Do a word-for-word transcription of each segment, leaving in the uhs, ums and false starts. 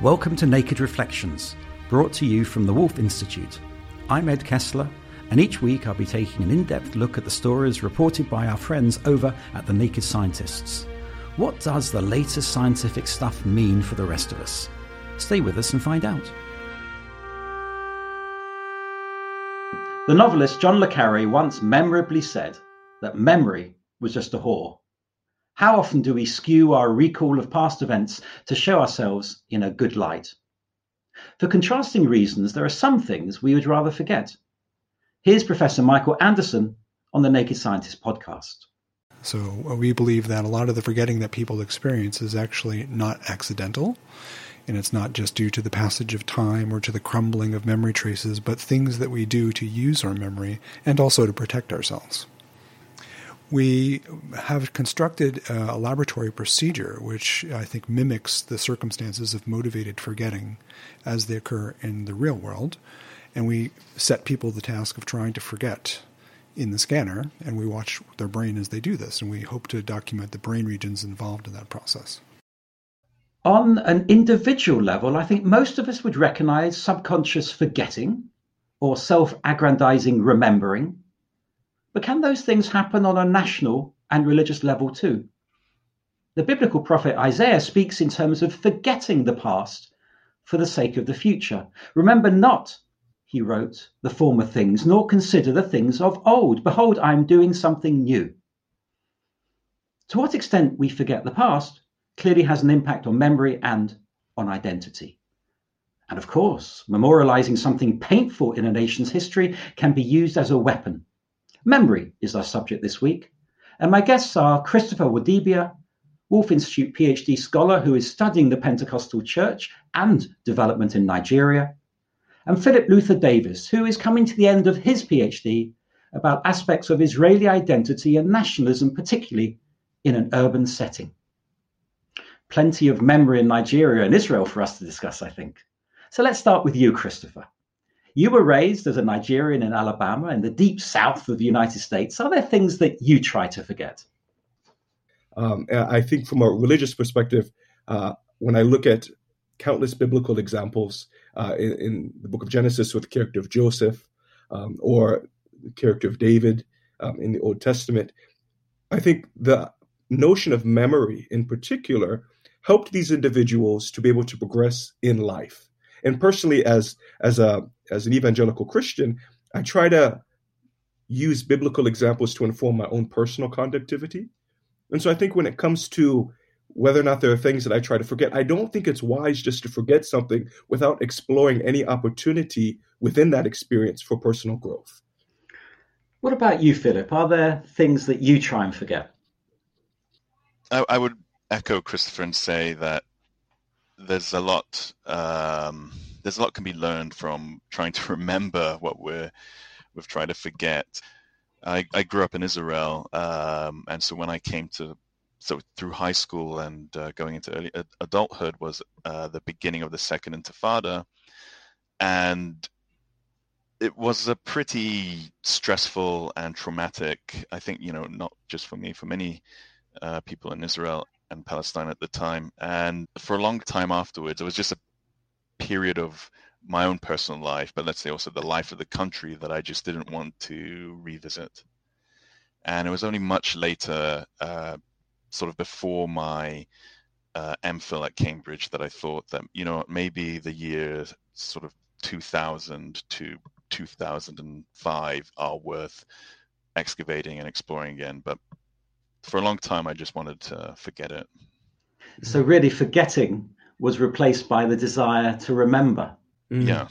Welcome to Naked Reflections, brought to you from the Wolf Institute. I'm Ed Kessler, and each week I'll be taking an in-depth look at the stories reported by our friends over at the Naked Scientists. What does the latest scientific stuff mean for the rest of us? Stay with us and find out. The novelist John le Carré once memorably said that memory was just a whore. How often do we skew our recall of past events to show ourselves in a good light? For contrasting reasons, there are some things we would rather forget. Here's Professor Michael Anderson on the Naked Scientist podcast. So we believe that a lot of the forgetting that people experience is actually not accidental, and it's not just due to the passage of time or to the crumbling of memory traces, but things that we do to use our memory and also to protect ourselves. We have constructed a laboratory procedure which I think mimics the circumstances of motivated forgetting as they occur in the real world, and we set people the task of trying to forget in the scanner, and we watch their brain as they do this, and we hope to document the brain regions involved in that process. On an individual level, I think most of us would recognize subconscious forgetting or self-aggrandizing remembering. But can those things happen on a national and religious level too? The biblical prophet Isaiah speaks in terms of forgetting the past for the sake of the future. Remember not, he wrote, the former things, nor consider the things of old. Behold, I am doing something new. To what extent we forget the past clearly has an impact on memory and on identity. And of course, memorializing something painful in a nation's history can be used as a weapon. Memory is our subject this week, and my guests are Christopher Wadibia, Wolf Institute PhD scholar who is studying the Pentecostal Church and development in Nigeria, and Philip Luther Davis, who is coming to the end of his PhD about aspects of Israeli identity and nationalism, particularly in an urban setting. Plenty of memory in Nigeria and Israel for us to discuss, I think. So let's start with you, Christopher. You were raised as a Nigerian in Alabama in the deep south of the United States. Are there things that you try to forget? Um, I think from a religious perspective, uh, when I look at countless biblical examples uh, in, in the book of Genesis with the character of Joseph um, or the character of David um, in the Old Testament, I think the notion of memory in particular helped these individuals to be able to progress in life. And personally, as as a as an evangelical Christian, I try to use biblical examples to inform my own personal conductivity. And so I think when it comes to whether or not there are things that I try to forget, I don't think it's wise just to forget something without exploring any opportunity within that experience for personal growth. What about you, Philip? Are there things that you try and forget? I, I would echo Christopher and say that There's a lot. Um, there's a lot can be learned from trying to remember what we're we've tried to forget. I, I grew up in Israel, um, and so when I came to so through high school and uh, going into early adulthood was uh, the beginning of the Second Intifada, and it was a pretty stressful and traumatic. I think you know not just for me, for many uh, people in Israel and Palestine at the time. And for a long time afterwards, it was just a period of my own personal life, but let's say also the life of the country that I just didn't want to revisit. And it was only much later, uh, sort of before my uh, MPhil at Cambridge, that I thought that, you know, maybe the year sort of two thousand to two thousand five are worth excavating and exploring again. But for a long time, I just wanted to forget it. So really forgetting was replaced by the desire to remember. Yeah.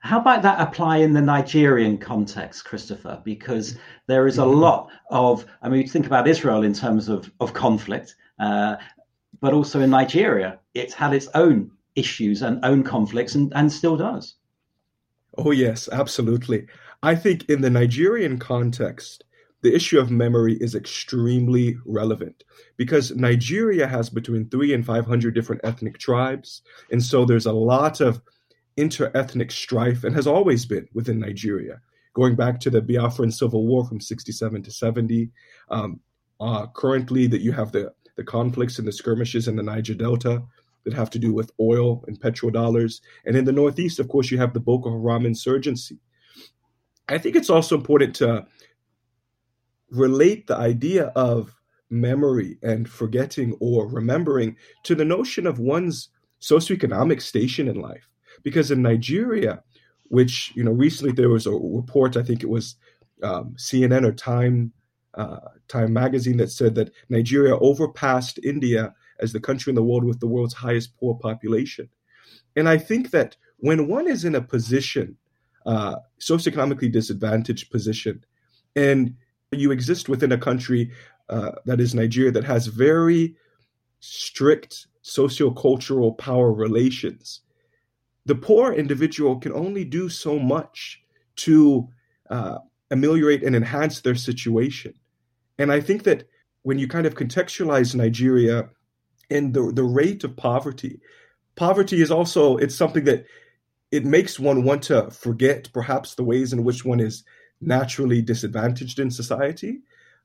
How about that apply in the Nigerian context, Christopher? Because there is a lot of, I mean, think about Israel in terms of, of conflict, uh, but also in Nigeria, it's had its own issues and own conflicts and, and still does. Oh, yes, absolutely. I think in the Nigerian context, the issue of memory is extremely relevant because Nigeria has between three and five hundred different ethnic tribes. And so there's a lot of inter-ethnic strife and has always been within Nigeria, going back to the Biafran Civil War from sixty-seven to seventy. Um, uh, currently, that you have the, the conflicts and the skirmishes in the Niger Delta that have to do with oil and petrodollars. And in the Northeast, of course, you have the Boko Haram insurgency. I think it's also important to relate the idea of memory and forgetting or remembering to the notion of one's socioeconomic station in life. Because in Nigeria, which, you know, recently there was a report, I think it was um, C N N or Time uh, Time magazine, that said that Nigeria overpassed India as the country in the world with the world's highest poor population. And I think that when one is in a position, uh, socioeconomically disadvantaged position, and you exist within a country uh, that is Nigeria that has very strict sociocultural power relations, the poor individual can only do so much to uh, ameliorate and enhance their situation. And I think that when you kind of contextualize Nigeria and the, the rate of poverty, poverty is also, it's something that it makes one want to forget perhaps the ways in which one is naturally disadvantaged in society.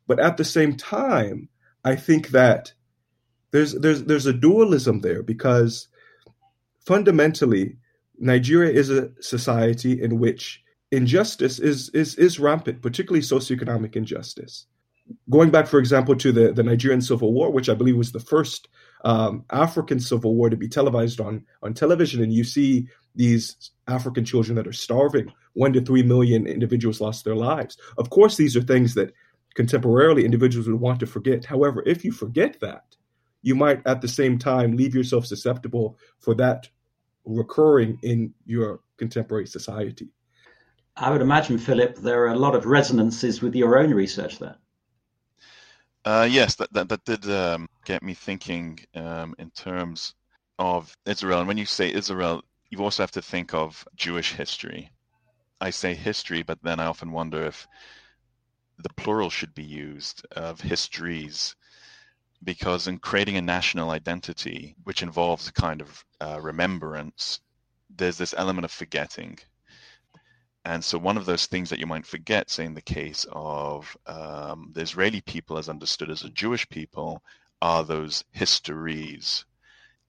But at the same time, I think that there's there's there's a dualism there, because fundamentally, Nigeria is a society in which injustice is, is, is rampant, particularly socioeconomic injustice. Going back, for example, to the, the Nigerian Civil War, which I believe was the first um, African Civil War to be televised on, on television, and you see these African children that are starving. One to three million individuals lost their lives. Of course, these are things that contemporarily individuals would want to forget. However, if you forget that, you might at the same time leave yourself susceptible for that recurring in your contemporary society. I would imagine, Philip, there are a lot of resonances with your own research there. Uh, yes, that that, that did um, get me thinking um, in terms of Israel. And when you say Israel, you also have to think of Jewish history. I say history, but then I often wonder if the plural should be used of histories, because in creating a national identity, which involves a kind of uh, remembrance, there's this element of forgetting. And so one of those things that you might forget, say in the case of um, the Israeli people as understood as a Jewish people, are those histories.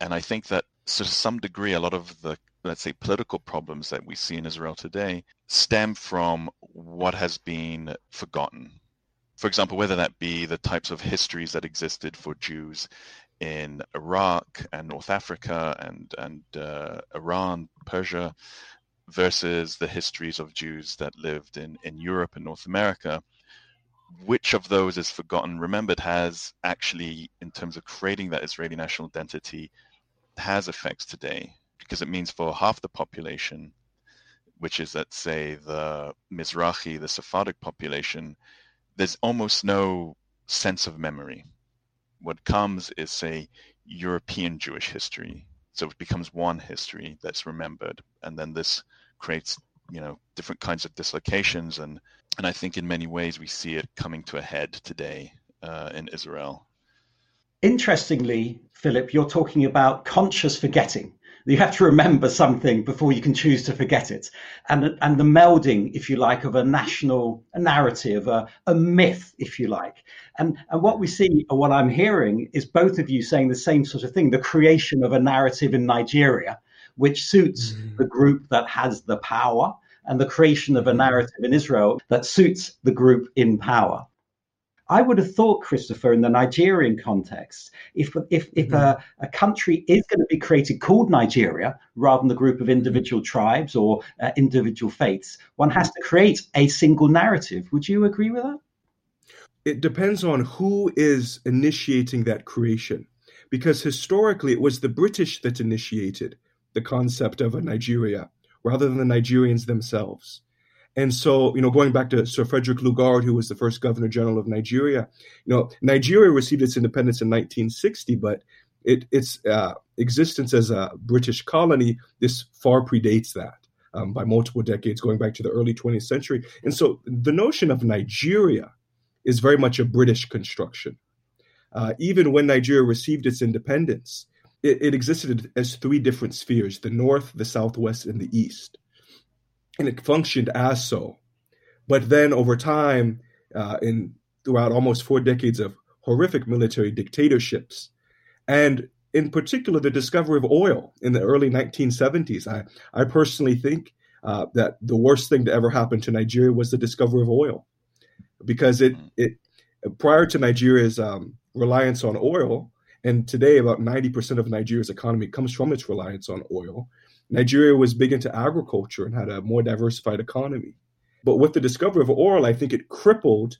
And I think that so to some degree, a lot of the, let's say, political problems that we see in Israel today stem from what has been forgotten. For example, whether that be the types of histories that existed for Jews in Iraq and North Africa and, and uh, Iran, Persia, versus the histories of Jews that lived in, in Europe and North America, which of those is forgotten, remembered, has actually, in terms of creating that Israeli national identity, has effects today, because it means for half the population, which is, let's say, the Mizrahi, the Sephardic population, there's almost no sense of memory. What comes is, say, European Jewish history. So it becomes one history that's remembered. And then this creates, you know, different kinds of dislocations. And, and I think in many ways we see it coming to a head today uh, in Israel. Interestingly, Philip, you're talking about conscious forgetting. You have to remember something before you can choose to forget it. And, and the melding, if you like, of a national a narrative, a, a myth, if you like. And, and what we see, or what I'm hearing, is both of you saying the same sort of thing, the creation of a narrative in Nigeria, which suits mm. the group that has the power, and the creation of a narrative in Israel that suits the group in power. I would have thought, Christopher, in the Nigerian context, if if, if mm. a, a country is going to be created called Nigeria, rather than the group of individual tribes or uh, individual faiths, one has to create a single narrative. Would you agree with that? It depends on who is initiating that creation. because historically it was the British that initiated the concept of a Nigeria rather than the Nigerians themselves. And so, you know, going back to Sir Frederick Lugard, who was the first governor general of Nigeria, you know, Nigeria received its independence in nineteen sixty, but it, its uh, existence as a British colony, this far predates that um, by multiple decades, going back to the early twentieth century. And so the notion of Nigeria is very much a British construction. Uh, even when Nigeria received its independence, it, it existed as three different spheres, the north, the southwest, and the east. And it functioned as so. But then over time, uh, in throughout almost four decades of horrific military dictatorships, and in particular, the discovery of oil in the early nineteen seventies. I, I personally think uh, that the worst thing to ever happen to Nigeria was the discovery of oil, because it, it prior to Nigeria's um, reliance on oil, and today about ninety percent of Nigeria's economy comes from its reliance on oil, Nigeria was big into agriculture and had a more diversified economy. But with the discovery of oil, I think it crippled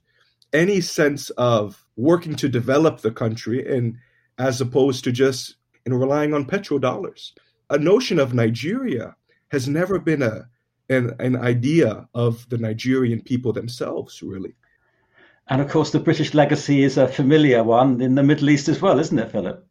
any sense of working to develop the country, and as opposed to just in relying on petrodollars. A notion of Nigeria has never been a an, an idea of the Nigerian people themselves, really. And of course, the British legacy is a familiar one in the Middle East as well, isn't it, Philip?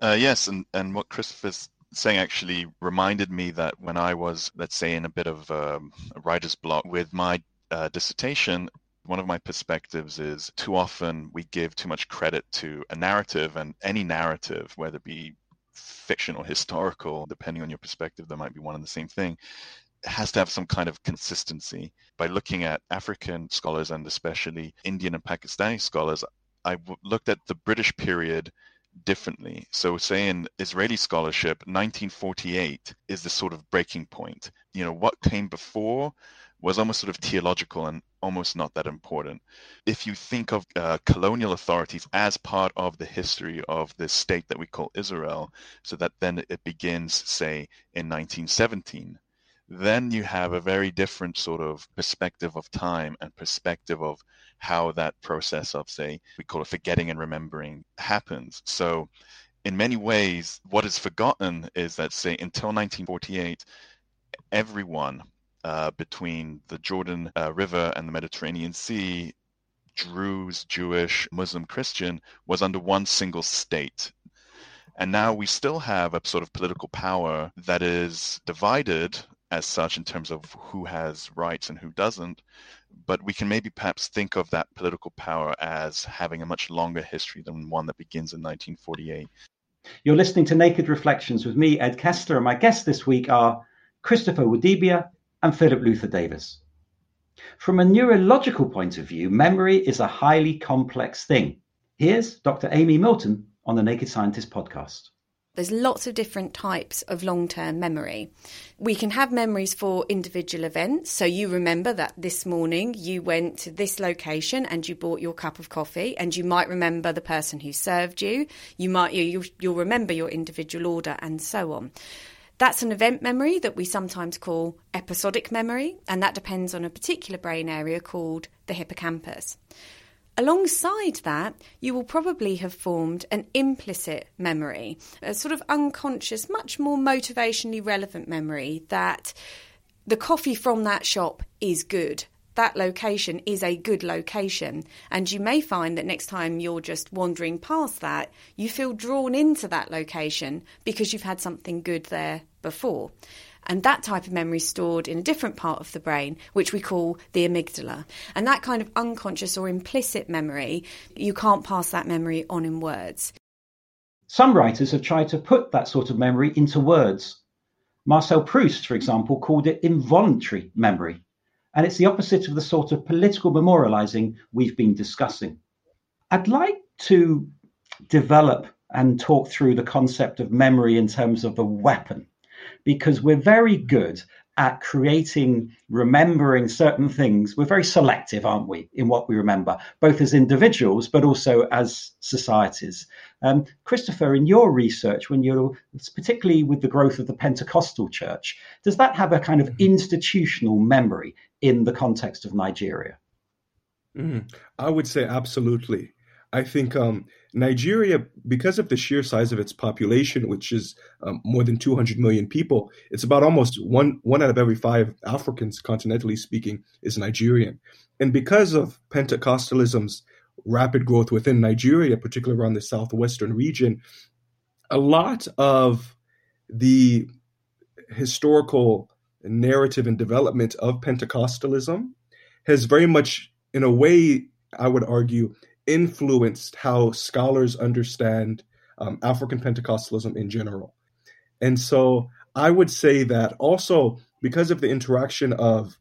Uh, yes, and, and what Christopher's saying actually reminded me that when I was, let's say, in a bit of um, a writer's block with my uh, dissertation, one of my perspectives is too often we give too much credit to a narrative, and any narrative, whether it be fiction or historical, depending on your perspective, there might be one and the same thing, has to have some kind of consistency. By looking at African scholars and especially Indian and Pakistani scholars, I looked at the British period differently. So say in Israeli scholarship, nineteen forty-eight is the sort of breaking point. You know, what came before was almost sort of theological and almost not that important. If you think of uh, colonial authorities as part of the history of this state that we call Israel, so that then it begins, say, in nineteen seventeen, then you have a very different sort of perspective of time and perspective of how that process of, say, we call it forgetting and remembering happens. So in many ways, what is forgotten is that, say, until nineteen forty-eight, everyone Uh, between the Jordan uh, River and the Mediterranean Sea, Druze, Jewish, Muslim, Christian, was under one single state. And now we still have a sort of political power that is divided as such in terms of who has rights and who doesn't. But we can maybe perhaps think of that political power as having a much longer history than one that begins in nineteen forty-eight. You're listening to Naked Reflections with me, Ed Kessler, and my guests this week are Christopher Wadibia and Philip Luther Davis. From a neurological point of view, memory is a highly complex thing. Here's Doctor Amy Milton on the Naked Scientists podcast. There's lots of different types of long-term memory. We can have memories for individual events. So you remember that this morning you went to this location and you bought your cup of coffee, and you might remember the person who served you. You might, you, you'll remember your individual order and so on. That's an event memory that we sometimes call episodic memory, and that depends on a particular brain area called the hippocampus. Alongside that, you will probably have formed an implicit memory, a sort of unconscious, much more motivationally relevant memory that the coffee from that shop is good. That location is a good location, and you may find that next time you're just wandering past that, you feel drawn into that location because you've had something good there before. And that type of memory is stored in a different part of the brain, which we call the amygdala. And that kind of unconscious or implicit memory, you can't pass that memory on in words. Some writers have tried to put that sort of memory into words. Marcel Proust, for example, called it involuntary memory. And it's the opposite of the sort of political memorializing we've been discussing. I'd like to develop and talk through the concept of memory in terms of a weapon, because we're very good at creating, remembering certain things. We're very selective, aren't we, in what we remember, both as individuals, but also as societies. Um, Christopher, in your research, when you're particularly with the growth of the Pentecostal Church, does that have a kind of institutional memory in the context of Nigeria? Mm, I would say absolutely. I think um, Nigeria, because of the sheer size of its population, which is um, more than two hundred million people, it's about almost one one out of every five Africans, continentally speaking, is Nigerian. And because of Pentecostalism's rapid growth within Nigeria, particularly around the southwestern region, a lot of the historical narrative and development of Pentecostalism has very much, in a way, I would argue, influenced how scholars understand um, African Pentecostalism in general. And so I would say that also because of the interaction of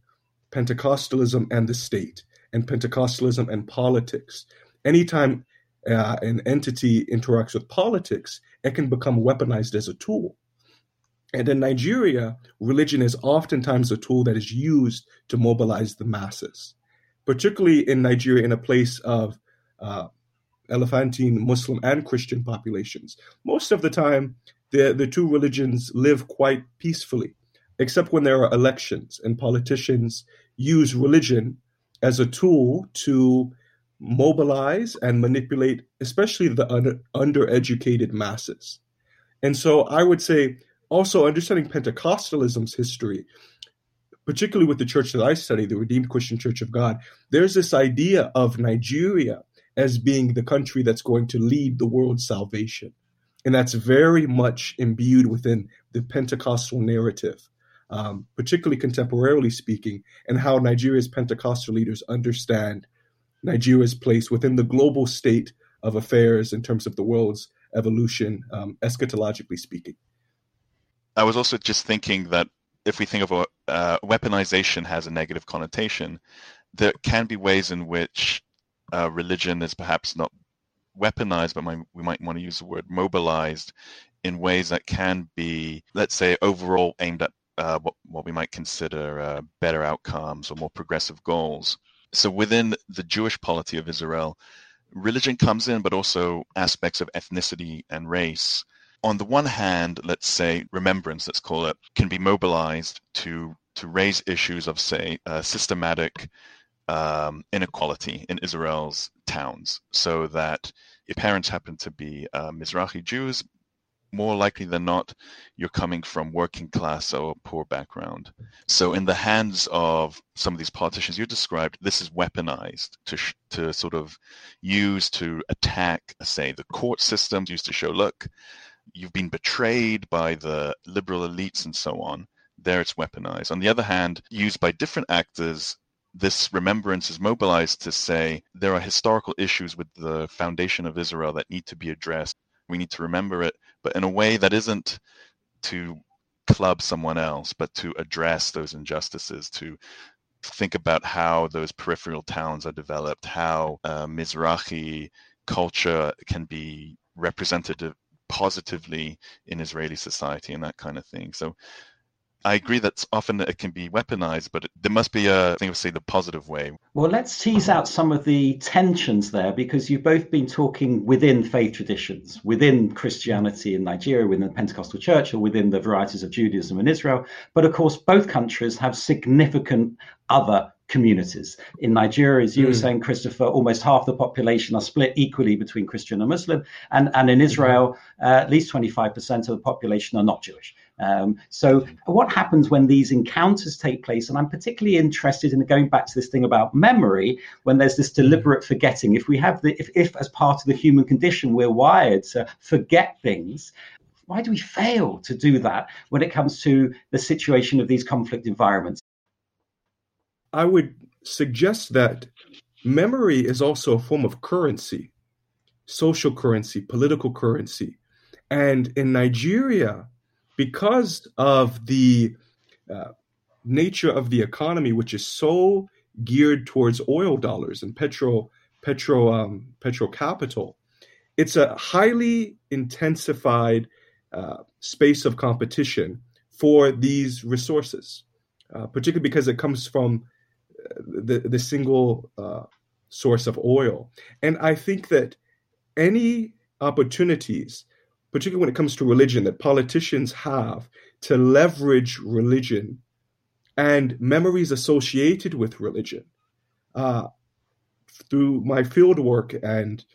Pentecostalism and the state and Pentecostalism and politics, anytime uh, an entity interacts with politics, it can become weaponized as a tool. And in Nigeria, religion is oftentimes a tool that is used to mobilize the masses, particularly in Nigeria, in a place of uh, elephantine Muslim and Christian populations. Most of the time, the, the two religions live quite peacefully, except when there are elections and politicians use religion as a tool to mobilize and manipulate, especially the under, undereducated masses. And so I would say, also, understanding Pentecostalism's history, particularly with the church that I study, the Redeemed Christian Church of God, there's this idea of Nigeria as being the country that's going to lead the world's salvation. And that's very much imbued within the Pentecostal narrative, um, particularly contemporarily speaking, and how Nigeria's Pentecostal leaders understand Nigeria's place within the global state of affairs in terms of the world's evolution, um, eschatologically speaking. I was also just thinking that if we think of a, uh, weaponization has a negative connotation, there can be ways in which uh, religion is perhaps not weaponized, but my, we might want to use the word mobilized in ways that can be, let's say, overall aimed at uh, what, what we might consider uh, better outcomes or more progressive goals. So within the Jewish polity of Israel, religion comes in, but also aspects of ethnicity and race. On the one hand, let's say remembrance, let's call it, can be mobilized to to raise issues of, say, uh, systematic um, inequality in Israel's towns, so that if parents happen to be uh, Mizrahi Jews, more likely than not, you're coming from working class or poor background. So in the hands of some of these politicians you described, this is weaponized to sh- to sort of use to attack, say, the court systems, used to show, look, you've been betrayed by the liberal elites and so on. There it's weaponized. On the other hand, used by different actors, this remembrance is mobilized to say there are historical issues with the foundation of Israel that need to be addressed. We need to remember it, but in a way that isn't to club someone else, but to address those injustices, to think about how those peripheral towns are developed, how uh, Mizrahi culture can be representative positively in Israeli society and that kind of thing. So I agree that often it can be weaponized, but it, there must be a thing of, say, the positive way. Well, let's tease out some of the tensions there, because you've both been talking within faith traditions, within Christianity in Nigeria, within the Pentecostal Church, or within the varieties of Judaism in Israel. But of course, both countries have significant other communities. In Nigeria, as you mm. were saying, Christopher, almost half the population are split equally between Christian and Muslim. And, and in Israel, uh, at least twenty-five percent of the population are not Jewish. Um, so what happens when these encounters take place? And I'm particularly interested in going back to this thing about memory, when there's this deliberate forgetting. If we have the, if, if as part of the human condition, we're wired to forget things, why do we fail to do that when it comes to the situation of these conflict environments? I would suggest that memory is also a form of currency, social currency, political currency. And in Nigeria, because of the uh, nature of the economy, which is so geared towards oil dollars and petro, petro, um, petro capital, it's a highly intensified uh, space of competition for these resources, uh, particularly because it comes from The, the single uh, source of oil. And I think that any opportunities, particularly when it comes to religion, that politicians have to leverage religion and memories associated with religion. Uh, through my field work and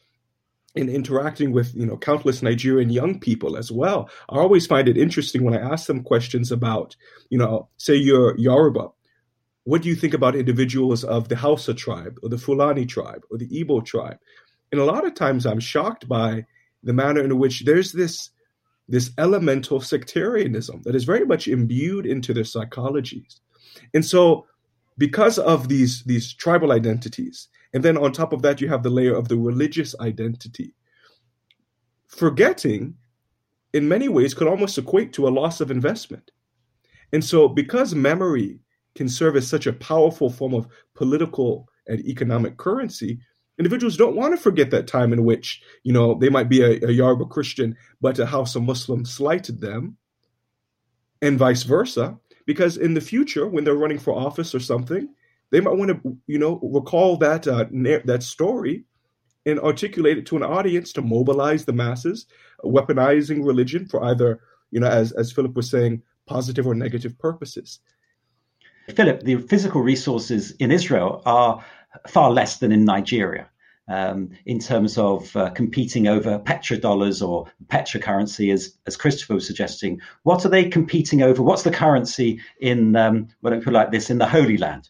in interacting with, you know, countless Nigerian young people as well, I always find it interesting when I ask them questions about, you know, say you're Yoruba, what do you think about individuals of the Hausa tribe or the Fulani tribe or the Igbo tribe? And a lot of times I'm shocked by the manner in which there's this, this elemental sectarianism that is very much imbued into their psychologies. And so because of these, these tribal identities, and then on top of that, you have the layer of the religious identity. Forgetting, in many ways, could almost equate to a loss of investment. And so because memory can serve as such a powerful form of political and economic currency, individuals don't want to forget that time in which, you know, they might be a, a Yoruba Christian, but a Hausa Muslim slighted them, and vice versa, because in the future, when they're running for office or something, they might want to, you know, recall that uh, na- that story and articulate it to an audience to mobilize the masses, weaponizing religion for either, you know, as, as Philip was saying, positive or negative purposes. Philip, the physical resources in Israel are far less than in Nigeria um, in terms of uh, competing over petrodollars or petrocurrency, as, as Christopher was suggesting. What are they competing over? What's the currency in, um, what do we put like this, in the Holy Land?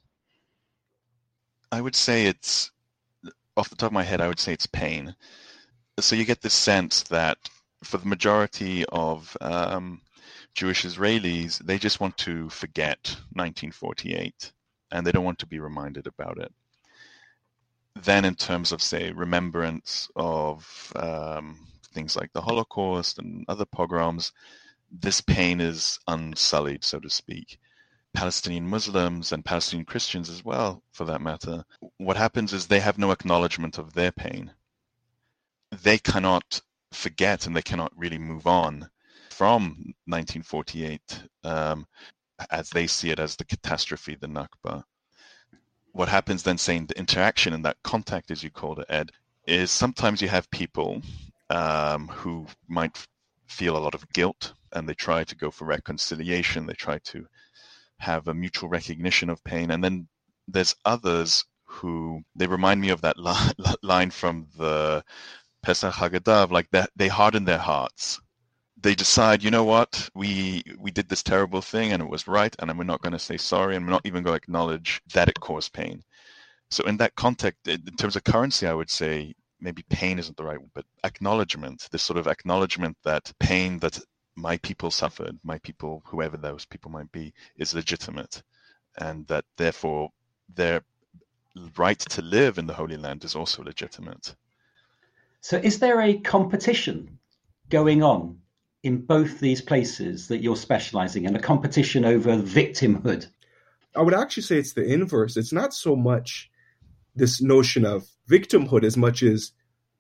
I would say it's, off the top of my head, I would say it's pain. So you get this sense that for the majority of um, Jewish Israelis, they just want to forget nineteen forty-eight, and they don't want to be reminded about it. Then in terms of, say, remembrance of um, things like the Holocaust and other pogroms, this pain is unsullied, so to speak. Palestinian Muslims and Palestinian Christians as well, for that matter, what happens is they have no acknowledgement of their pain. They cannot forget and they cannot really move on from nineteen forty-eight, um, as they see it as the catastrophe, the Nakba. What happens then, saying the interaction and that contact, as you called it, Ed, is sometimes you have people um, who might feel a lot of guilt and they try to go for reconciliation, they try to have a mutual recognition of pain. And then there's others who, they remind me of that li- line from the Pesach Hagadah, of like that they harden their hearts. They decide, you know what, we we did this terrible thing and it was right, and we're not going to say sorry, and we're not even going to acknowledge that it caused pain. So in that context, in terms of currency, I would say maybe pain isn't the right word, but acknowledgement, this sort of acknowledgement that pain that my people suffered, my people, whoever those people might be, is legitimate, and that therefore their right to live in the Holy Land is also legitimate. So is there a competition going on in both these places that you're specializing in, a competition over victimhood? I would actually say it's the inverse. It's not so much this notion of victimhood as much as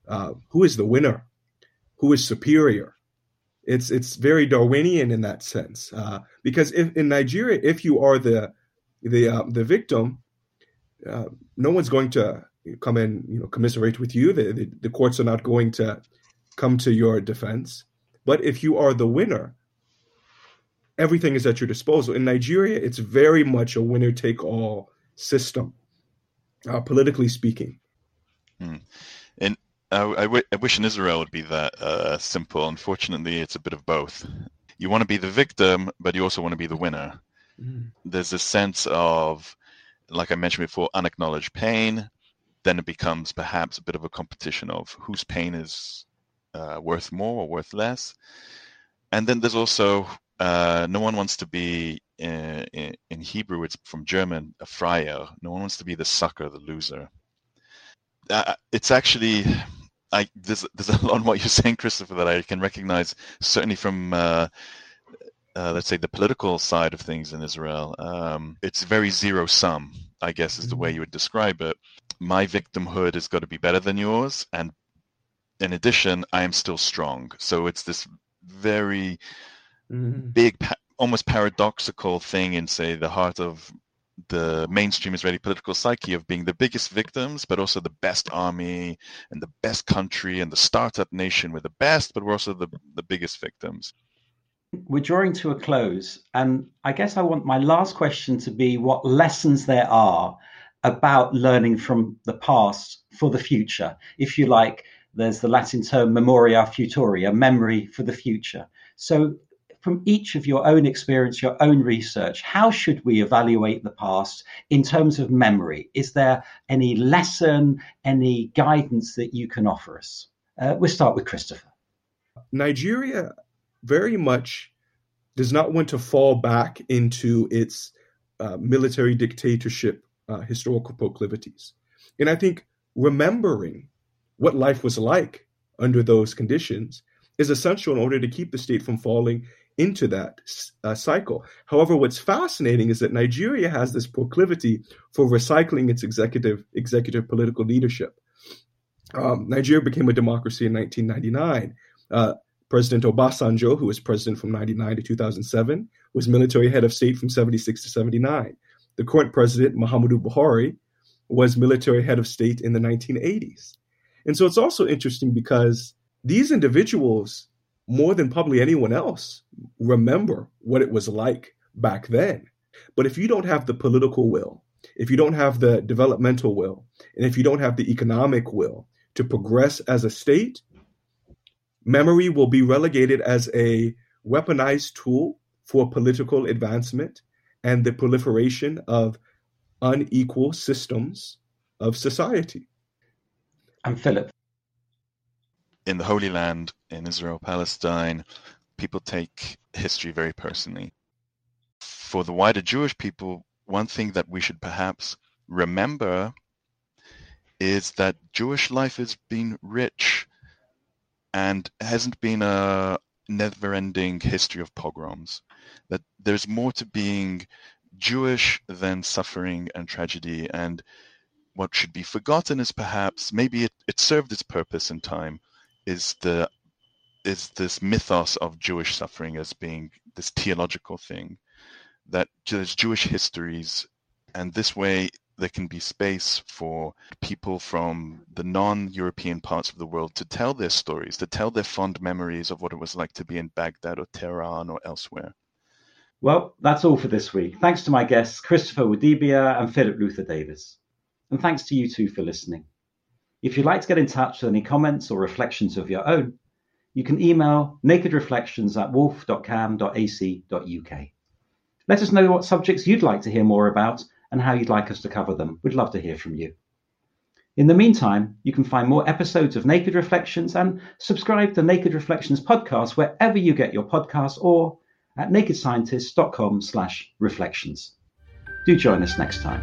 uh, who is the winner, who is superior. It's it's very Darwinian in that sense, uh, because if, in Nigeria, if you are the the uh, the victim, uh, no one's going to come and you know commiserate with you. The, the the courts are not going to come to your defense. But if you are the winner, everything is at your disposal. In Nigeria, it's very much a winner-take-all system, uh, politically speaking. Hmm. And I, I, w- I wish in Israel it would be that uh, simple. Unfortunately, it's a bit of both. You want to be the victim, but you also want to be the winner. Mm. There's a sense of, like I mentioned before, unacknowledged pain. Then it becomes perhaps a bit of a competition of whose pain is uh, worth more or worth less. And then there's also, uh, no one wants to be, in, in Hebrew, it's from German, a friar. No one wants to be the sucker, the loser. Uh, it's actually... I, there's, there's a lot in what you're saying, Christopher, that I can recognize, certainly from, uh, uh, let's say, the political side of things in Israel. Um, it's very zero-sum, I guess, is the way you would describe it. My victimhood has got to be better than yours, and in addition, I am still strong. So it's this very mm-hmm. big, pa- almost paradoxical thing in, say, the heart of the mainstream Israeli political psyche of being the biggest victims, but also the best army and the best country and the startup nation. We're the best, but we're also the, the biggest victims. We're drawing to a close. And I guess I want my last question to be what lessons there are about learning from the past for the future, if you like, There's the Latin term memoria futuria, memory for the future. So from each of your own experience, your own research, how should we evaluate the past in terms of memory? Is there any lesson, any guidance that you can offer us? Uh, we'll start with Christopher. Nigeria very much does not want to fall back into its uh, military dictatorship uh, historical proclivities. And I think remembering what life was like under those conditions is essential in order to keep the state from falling into that uh, cycle. However, what's fascinating is that Nigeria has this proclivity for recycling its executive executive political leadership. Um, Nigeria became a democracy in nineteen ninety-nine. Uh, President Obasanjo, who was president from ninety-nine to two thousand seven, was military head of state from seventy-six to seventy-nine. The current president, Muhammadu Buhari, was military head of state in the nineteen eighties. And so it's also interesting because these individuals, more than probably anyone else, remember what it was like back then. But if you don't have the political will, if you don't have the developmental will, and if you don't have the economic will to progress as a state, memory will be relegated as a weaponized tool for political advancement and the proliferation of unequal systems of society. I'm Philip. In the Holy Land, in Israel, Palestine, people take history very personally. For the wider Jewish people, one thing that we should perhaps remember is that Jewish life has been rich and hasn't been a never-ending history of pogroms, that there's more to being Jewish than suffering and tragedy. And what should be forgotten is perhaps, maybe it, it served its purpose in time, is the is this mythos of Jewish suffering as being this theological thing, that there's Jewish histories, and this way there can be space for people from the non-European parts of the world to tell their stories, to tell their fond memories of what it was like to be in Baghdad or Tehran or elsewhere. Well, that's all for this week. Thanks to my guests, Christopher Wadibia and Philip Luther Davis. And thanks to you too for listening. If you'd like to get in touch with any comments or reflections of your own, you can email nakedreflections at wolf dot cam dot a c dot u k. Let us know what subjects you'd like to hear more about and how you'd like us to cover them. We'd love to hear from you. In the meantime, you can find more episodes of Naked Reflections and subscribe to Naked Reflections podcast wherever you get your podcasts or at naked scientists dot com slash reflections. Do join us next time.